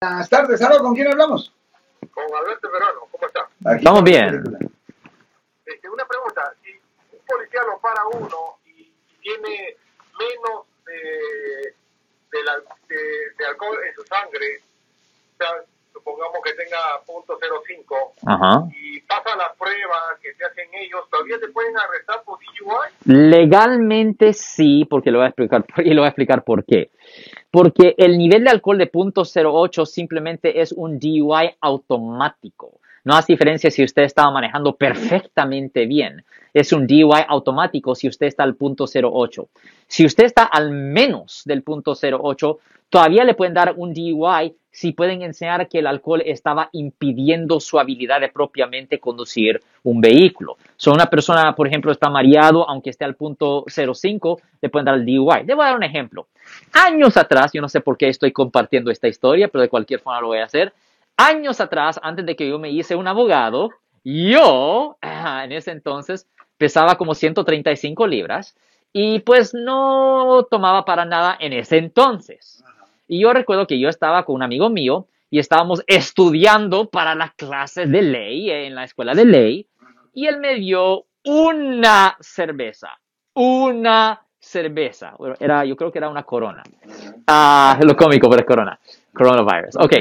Buenas tardes, Álvaro, ¿con quién hablamos? Con Alberto Perón, ¿cómo está? Estamos bien. Una pregunta, si un policía lo para uno y tiene menos de alcohol en su sangre, o sea, supongamos que tenga .05, ajá, y pasa la prueba que te hacen ellos, ¿todavía te pueden arrestar por DUI? Legalmente sí, porque lo voy a explicar, y lo voy a explicar por qué. Porque el nivel de alcohol de .08 simplemente es un DUI automático. No hace diferencia si usted estaba manejando perfectamente bien. Es un DUI automático si usted está al .08. Si usted está al menos del .08, todavía le pueden dar un DUI si pueden enseñar que el alcohol estaba impidiendo su habilidad de propiamente conducir un vehículo. Si una persona, por ejemplo, está mareado, aunque esté al .05, le pueden dar el DUI. Le voy a dar un ejemplo. Años atrás, yo no sé por qué estoy compartiendo esta historia, pero de cualquier forma lo voy a hacer. Años atrás, antes de que yo me hice un abogado, yo en ese entonces pesaba como 135 libras y pues no tomaba para nada en ese entonces. Y yo recuerdo que yo estaba con un amigo mío y estábamos estudiando para la clase de ley en la escuela de ley y él me dio una cerveza. Bueno, yo creo que era una Corona. Lo cómico, pero es Corona. Coronavirus. Ok,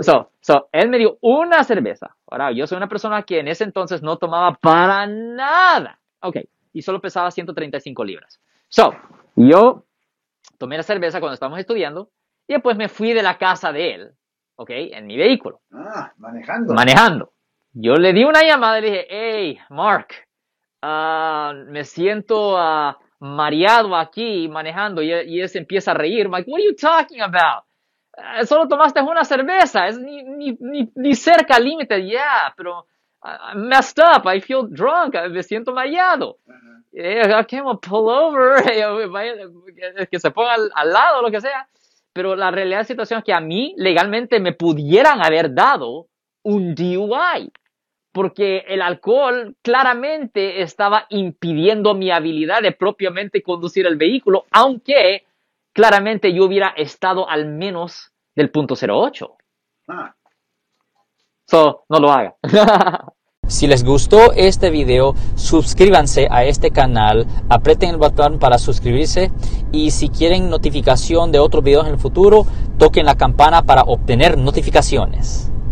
so él me dio una cerveza. Ahora, yo soy una persona que en ese entonces no tomaba para nada. Ok, y solo pesaba 135 libras. So, yo tomé la cerveza cuando estábamos estudiando y después me fui de la casa de él, ok, en mi vehículo. Manejando. Yo le di una llamada y le dije, hey, Mark, me siento mareado aquí manejando. Y él se empieza a reír. I'm like, what are you talking about? Solo tomaste una cerveza, es ni cerca al límite, pero I'm messed up, I feel drunk, me siento mareado. I can't pull over, que se ponga al lado, lo que sea. Pero la realidad de la situación es que a mí legalmente me pudieran haber dado un DUI, porque el alcohol claramente estaba impidiendo mi habilidad de propiamente conducir el vehículo, aunque claramente yo hubiera estado al menos del .08. So, no lo haga. Si les gustó este video, suscríbanse a este canal, aprieten el botón para suscribirse y si quieren notificación de otros videos en el futuro, toquen la campana para obtener notificaciones.